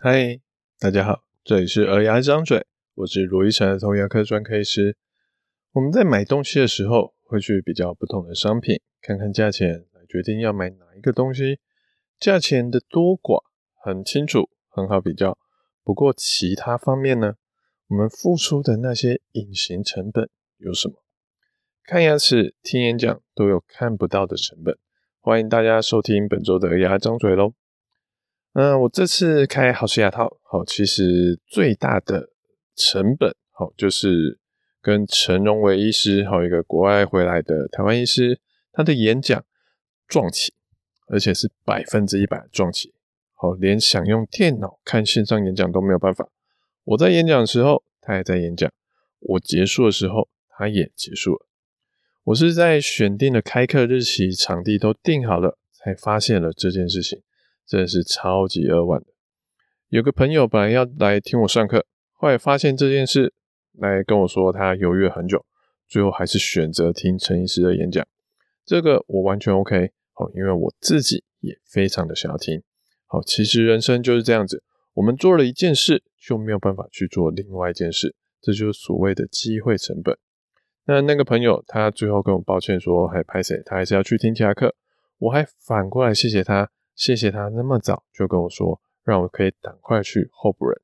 嗨，大家好，这里是儿牙一张嘴，我是罗一成儿童牙科专科医师。我们在买东西的时候，会去比较不同的商品，看看价钱，来决定要买哪一个东西。价钱的多寡很清楚，很好比较。不过其他方面呢，我们付出的那些隐形成本有什么？看牙齿、听演讲都有看不到的成本。欢迎大家收听本周的儿牙张嘴咯。我这次开好吃牙套，其实最大的成本就是跟陈荣维医师，一个国外回来的台湾医师，他的演讲撞期，而且是 100% 撞期，连想用电脑看线上演讲都没有办法。我在演讲的时候，他也在演讲；我结束的时候，他也结束了。我是在选定的开课日期、场地都定好了，才发现了这件事情，真的是超级扼腕的。有个朋友本来要来听我上课，后来发现这件事，来跟我说他犹豫了很久，最后还是选择听陈医师的演讲。这个我完全 OK， 因为我自己也非常的想要听。其实人生就是这样子，我们做了一件事，就没有办法去做另外一件事，这就是所谓的机会成本。那个朋友他最后跟我抱歉说，还拍谁，他还是要去听其他课。我还反过来谢谢他那么早就跟我说，让我可以赶快去候补人。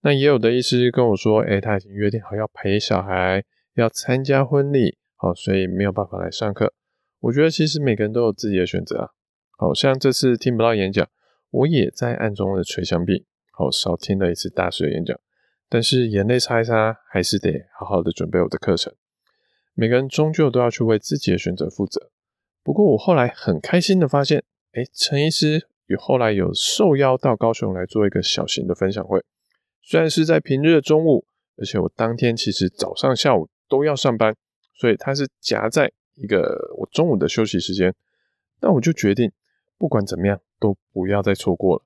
那也有的医师跟我说，他已经约定好要陪小孩，要参加婚礼，所以没有办法来上课。我觉得其实每个人都有自己的选择啊。像这次听不到演讲，我也在暗中的捶墙壁，少听了一次大师的演讲，但是眼泪擦一擦，还是得好好的准备我的课程。每个人终究都要去为自己的选择负责。不过我后来很开心的发现，陈医师后来有受邀到高雄来做一个小型的分享会，虽然是在平日的中午，而且我当天其实早上下午都要上班，所以它是夹在一个我中午的休息时间。那我就决定不管怎么样都不要再错过了。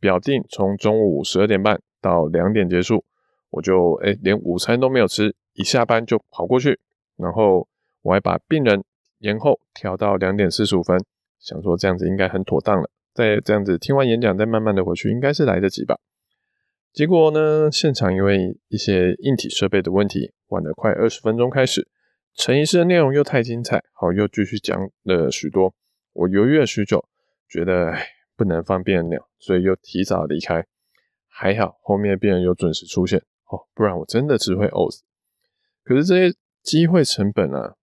表定从中午12点半到2点结束，我就连午餐都没有吃，一下班就跑过去，然后我还把病人延后调到2点45分。想说这样子应该很妥当了，再这样子听完演讲再慢慢的回去应该是来得及吧。结果呢，现场因为一些硬体设备的问题晚了快20分钟开始，陈医师的内容又太精彩，又继续讲了许多，我犹豫了许久，觉得不能放病人鸟，所以又提早离开。还好后面病人有准时出现，不然我真的只会呕死。可是这些机会成本啊，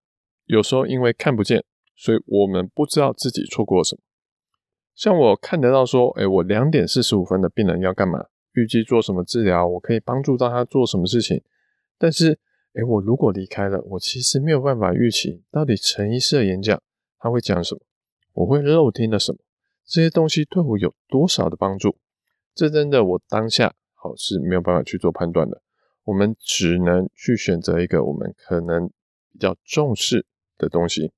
有时候因为看不见，所以我们不知道自己错过了什么。像我看得到说，我2点45分的病人要干嘛，预计做什么治疗，我可以帮助到他做什么事情。但是我如果离开了，我其实没有办法预期到底陈医师的演讲他会讲什么，我会漏听了什么，这些东西对我有多少的帮助，这真的我当下是没有办法去做判断的。我们只能去选择一个我们可能比较重视的东西。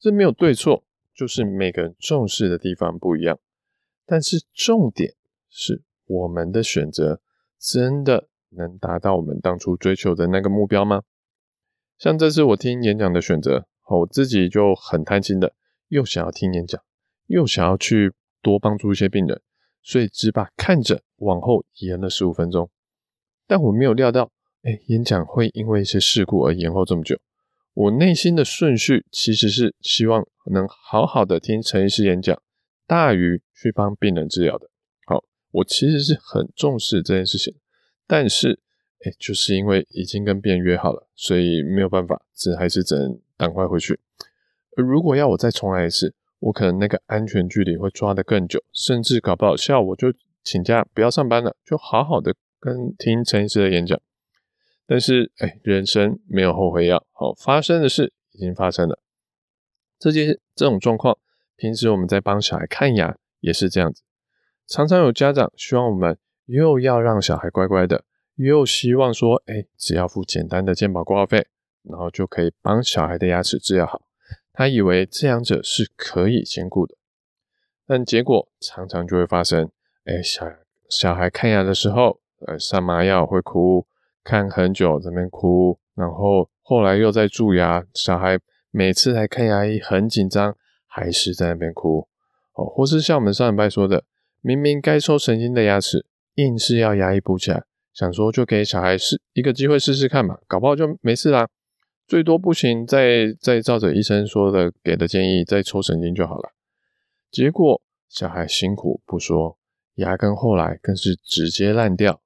这没有对错，就是每个人重视的地方不一样。但是重点是我们的选择真的能达到我们当初追求的那个目标吗？像这次我听演讲的选择，我自己就很贪心的，又想要听演讲，又想要去多帮助一些病人，所以只把看诊往后延了15分钟。但我没有料到，演讲会因为一些事故而延后这么久。我内心的顺序其实是希望能好好的听陈医师演讲，大于去帮病人治疗的。我其实是很重视这件事情，但是就是因为已经跟病人约好了，所以没有办法，只能赶快回去。而如果要我再重来一次，我可能那个安全距离会抓得更久，甚至搞不好下午我就请假不要上班了，就好好的听陈医师的演讲。但是人生没有后悔药，发生的事已经发生了。这种状况，平时我们在帮小孩看牙也是这样子。常常有家长希望我们又要让小孩乖乖的，又希望说只要付简单的健保挂号费，然后就可以帮小孩的牙齿治疗好。他以为这两者是可以兼顾的。但结果常常就会发生小孩看牙的时候上麻药会哭，看很久在那边哭，然后后来又在蛀牙，小孩每次来看牙医很紧张，还是在那边哭。或是像我们上礼拜说的，明明该抽神经的牙齿，硬是要牙医补起来，想说就给小孩一个机会试试看嘛，搞不好就没事啦，最多不行再照着医生说的给的建议再抽神经就好了。结果小孩辛苦不说，牙根后来更是直接烂掉，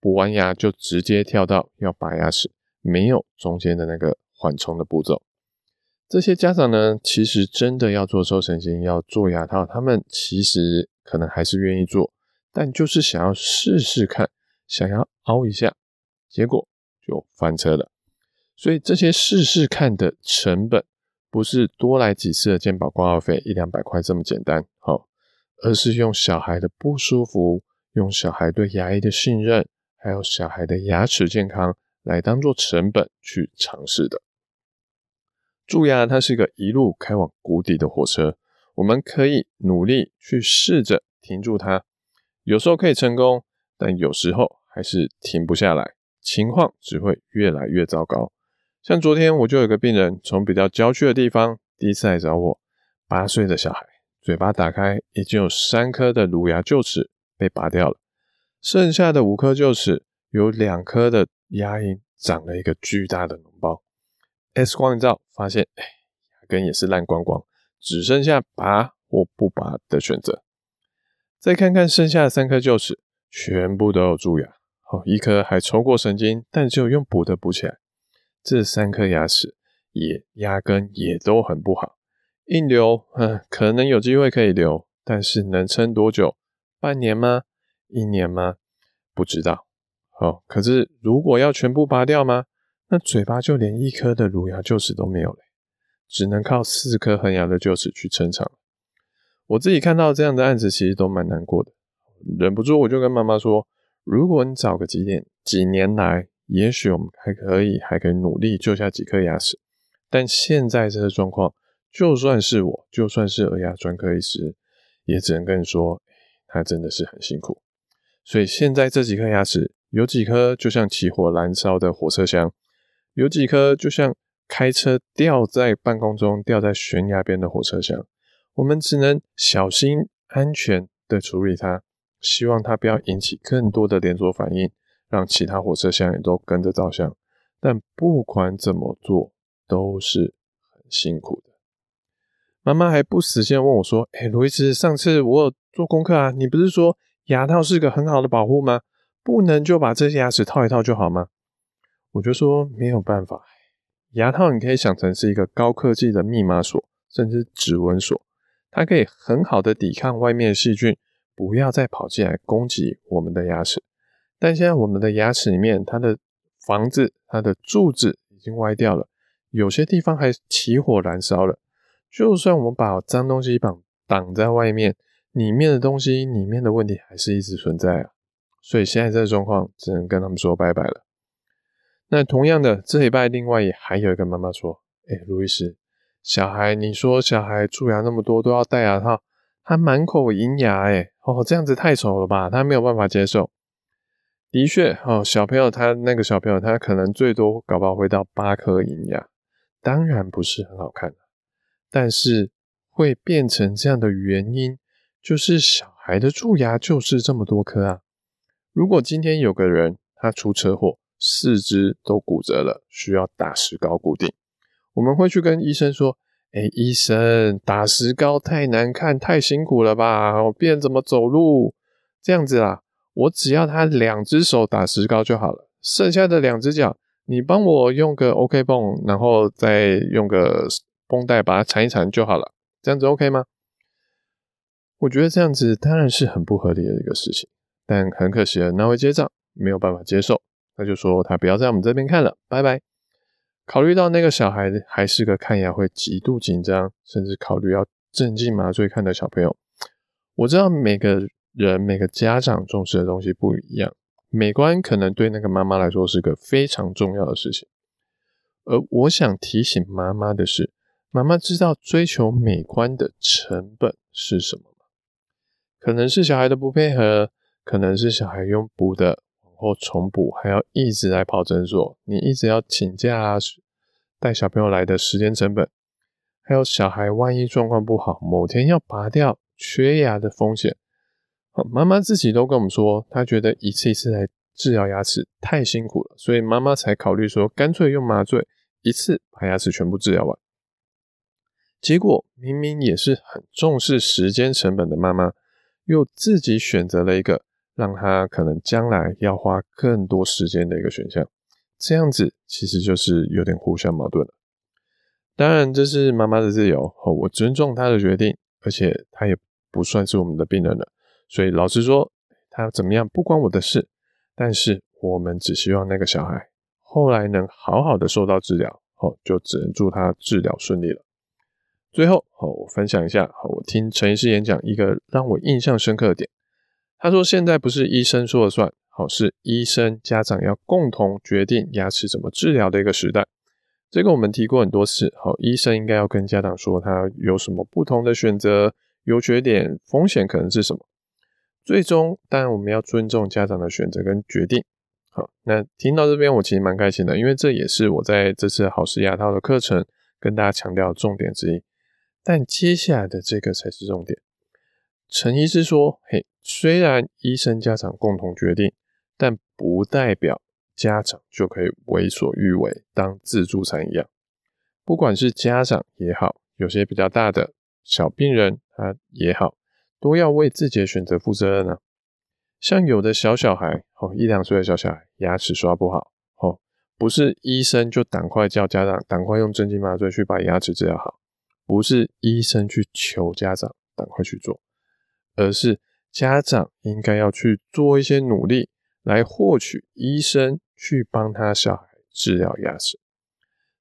补完牙就直接跳到要拔牙齿，没有中间的那个缓冲的步骤。这些家长呢，其实真的要做抽神经，要做牙套，他们其实可能还是愿意做，但就是想要试试看，想要凹一下，结果就翻车了。所以这些试试看的成本不是多来几次的健保挂号费100-200块这么简单，而是用小孩的不舒服，用小孩对牙医的信任，还有小孩的牙齿健康来当做成本去尝试的。蛀牙它是一个一路开往谷底的火车，我们可以努力去试着停住它，有时候可以成功，但有时候还是停不下来，情况只会越来越糟糕。像昨天我就有个病人从比较郊区的地方第一次来找我，8岁的小孩嘴巴打开已经有3颗的乳牙臼齿被拔掉了，剩下的5颗臼齿有2颗的牙龈长了一个巨大的脓包， X 光照发现牙根也是烂光光，只剩下拔或不拔的选择。再看看剩下的3颗臼齿全部都有蛀牙，1颗还抽过神经，但只有用补的补起来，这3颗牙齿也牙根也都很不好，硬留可能有机会可以留，但是能撑多久？半年吗？1年吗？不知道。可是如果要全部拔掉吗？那嘴巴就连1颗的乳牙臼齿都没有了，只能靠4颗恒牙的臼齿去撑场。我自己看到这样的案子其实都蛮难过的，忍不住我就跟妈妈说，如果你找个几年来，也许我们还可以努力救下几颗牙齿，但现在这个状况，就算是我，就算是儿牙专科医师，也只能跟你说他真的是很辛苦。所以现在这几颗牙齿，有几颗就像起火燃烧的火车厢，有几颗就像开车掉在半空中掉在悬崖边的火车厢，我们只能小心安全的处理它，希望它不要引起更多的连锁反应，让其他火车厢也都跟着照相，但不管怎么做都是很辛苦的。妈妈还不死心问我说，罗医师，上次我有做功课啊，你不是说牙套是个很好的保护吗？不能就把这些牙齿套一套就好吗？我就说没有办法，牙套你可以想成是一个高科技的密码锁，甚至指纹锁，它可以很好的抵抗外面的细菌，不要再跑进来攻击我们的牙齿。但现在我们的牙齿里面，它的房子，它的柱子已经歪掉了，有些地方还起火燃烧了，就算我们把脏东西挡在外面，里面的东西，里面的问题还是一直存在啊。所以现在这个状况只能跟他们说拜拜了。那同样的，这礼拜另外也还有一个妈妈说，卢医师，小孩，你说小孩蛀牙那么多都要戴牙套，他满口银牙这样子太丑了吧，他没有办法接受。的确小朋友他可能最多搞不好会到8颗银牙，当然不是很好看的，但是会变成这样的原因就是小孩的蛀牙就是这么多颗啊。如果今天有个人他出车祸，4肢都骨折了，需要打石膏固定，我们会去跟医生说，医生，打石膏太难看太辛苦了吧，我变怎么走路这样子啦，我只要他2只手打石膏就好了，剩下的2只脚你帮我用个 OK 绷，然后再用个绷带把它缠一缠就好了，这样子 OK 吗？我觉得这样子当然是很不合理的一个事情，但很可惜的，那位家长没有办法接受，他就说他不要在我们这边看了，拜拜。考虑到那个小孩还是个看牙会极度紧张，甚至考虑要镇静麻醉看的小朋友，我知道每个人每个家长重视的东西不一样，美观可能对那个妈妈来说是个非常重要的事情，而我想提醒妈妈的是，妈妈知道追求美观的成本是什么吗？可能是小孩的不配合，可能是小孩用补的往后重补，还要一直来跑诊所，你一直要请假啊，带小朋友来的时间成本，还有小孩万一状况不好，某天要拔掉缺牙的风险，好，妈妈自己都跟我们说，她觉得一次一次来治疗牙齿太辛苦了，所以妈妈才考虑说干脆用麻醉一次把牙齿全部治疗完。结果明明也是很重视时间成本的妈妈，又自己选择了一个让她可能将来要花更多时间的一个选项，这样子其实就是有点互相矛盾了。当然这是妈妈的自由，我尊重她的决定，而且她也不算是我们的病人了，所以老实说她怎么样不关我的事，但是我们只希望那个小孩后来能好好的受到治疗，就只能祝他治疗顺利了。最后我分享一下我听陈医师演讲一个让我印象深刻的点，他说现在不是医生说了算，是医生家长要共同决定牙齿怎么治疗的一个时代。这个我们提过很多次，医生应该要跟家长说他有什么不同的选择，优缺点，风险可能是什么，最终当然我们要尊重家长的选择跟决定。好，那听到这边我其实蛮开心的，因为这也是我在这次好事牙套的课程跟大家强调的重点之一，但接下来的这个才是重点。陈医师说嘿，虽然医生家长共同决定，但不代表家长就可以为所欲为当自助餐一样，不管是家长也好，有些比较大的小病人他也好，都要为自己的选择负责任啊。像有的小孩一两岁的小小孩牙齿刷不好，不是医生就赶快叫家长赶快用镇静麻醉去把牙齿治疗好，不是医生去求家长赶快去做，而是家长应该要去做一些努力来获取医生去帮他小孩治疗牙齿。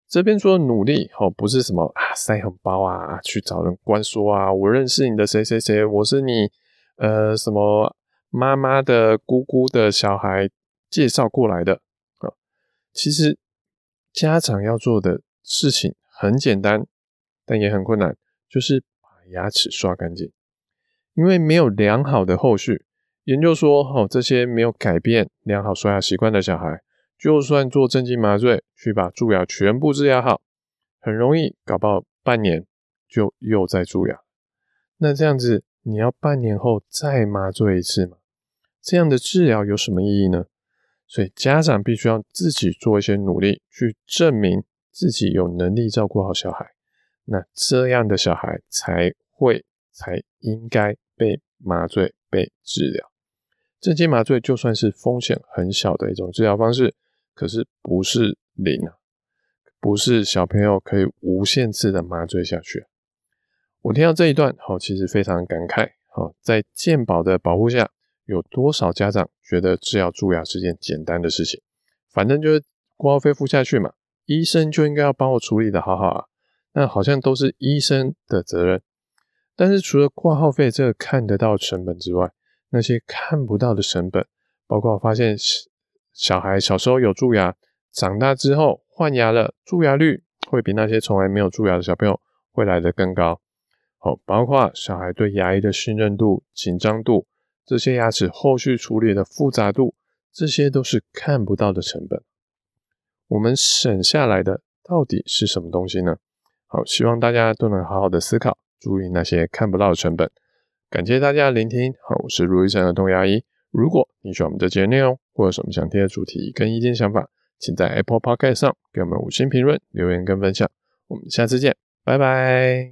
这边说的努力不是什么塞红包啊，去找人关说啊，我认识你的谁谁谁，我是你什么妈妈的姑姑的小孩介绍过来的。其实家长要做的事情很简单，但也很困难，就是把牙齿刷干净。因为没有良好的后续，研究说这些没有改变良好刷牙习惯的小孩，就算做镇静麻醉去把蛀牙全部治疗好，很容易搞不好半年就又在蛀牙。那这样子你要半年后再麻醉一次吗？这样的治疗有什么意义呢？所以家长必须要自己做一些努力去证明自己有能力照顾好小孩，那这样的小孩才应该被麻醉被治疗。镇静麻醉就算是风险很小的一种治疗方式，可是不是零啊，不是小朋友可以无限次的麻醉下去。我听到这一段其实非常感慨，在健保的保护下，有多少家长觉得治疗蛀牙是件简单的事情，反正就是挂号费付下去嘛，医生就应该要帮我处理的好好啊，那好像都是医生的责任。但是除了挂号费这个看得到成本之外，那些看不到的成本，包括我发现小孩小时候有蛀牙，长大之后换牙了，蛀牙率会比那些从来没有蛀牙的小朋友会来得更高。包括小孩对牙医的信任度、紧张度，这些牙齿后续处理的复杂度，这些都是看不到的成本。我们省下来的到底是什么东西呢？希望大家都能好好的思考，注意那些看不到的成本。感谢大家的聆听，我是卢医生儿童牙医。如果你喜欢我们这节内容，或者什么想听的主题跟意见想法，请在 Apple Podcast 上给我们5星评论、留言跟分享。我们下次见，拜拜。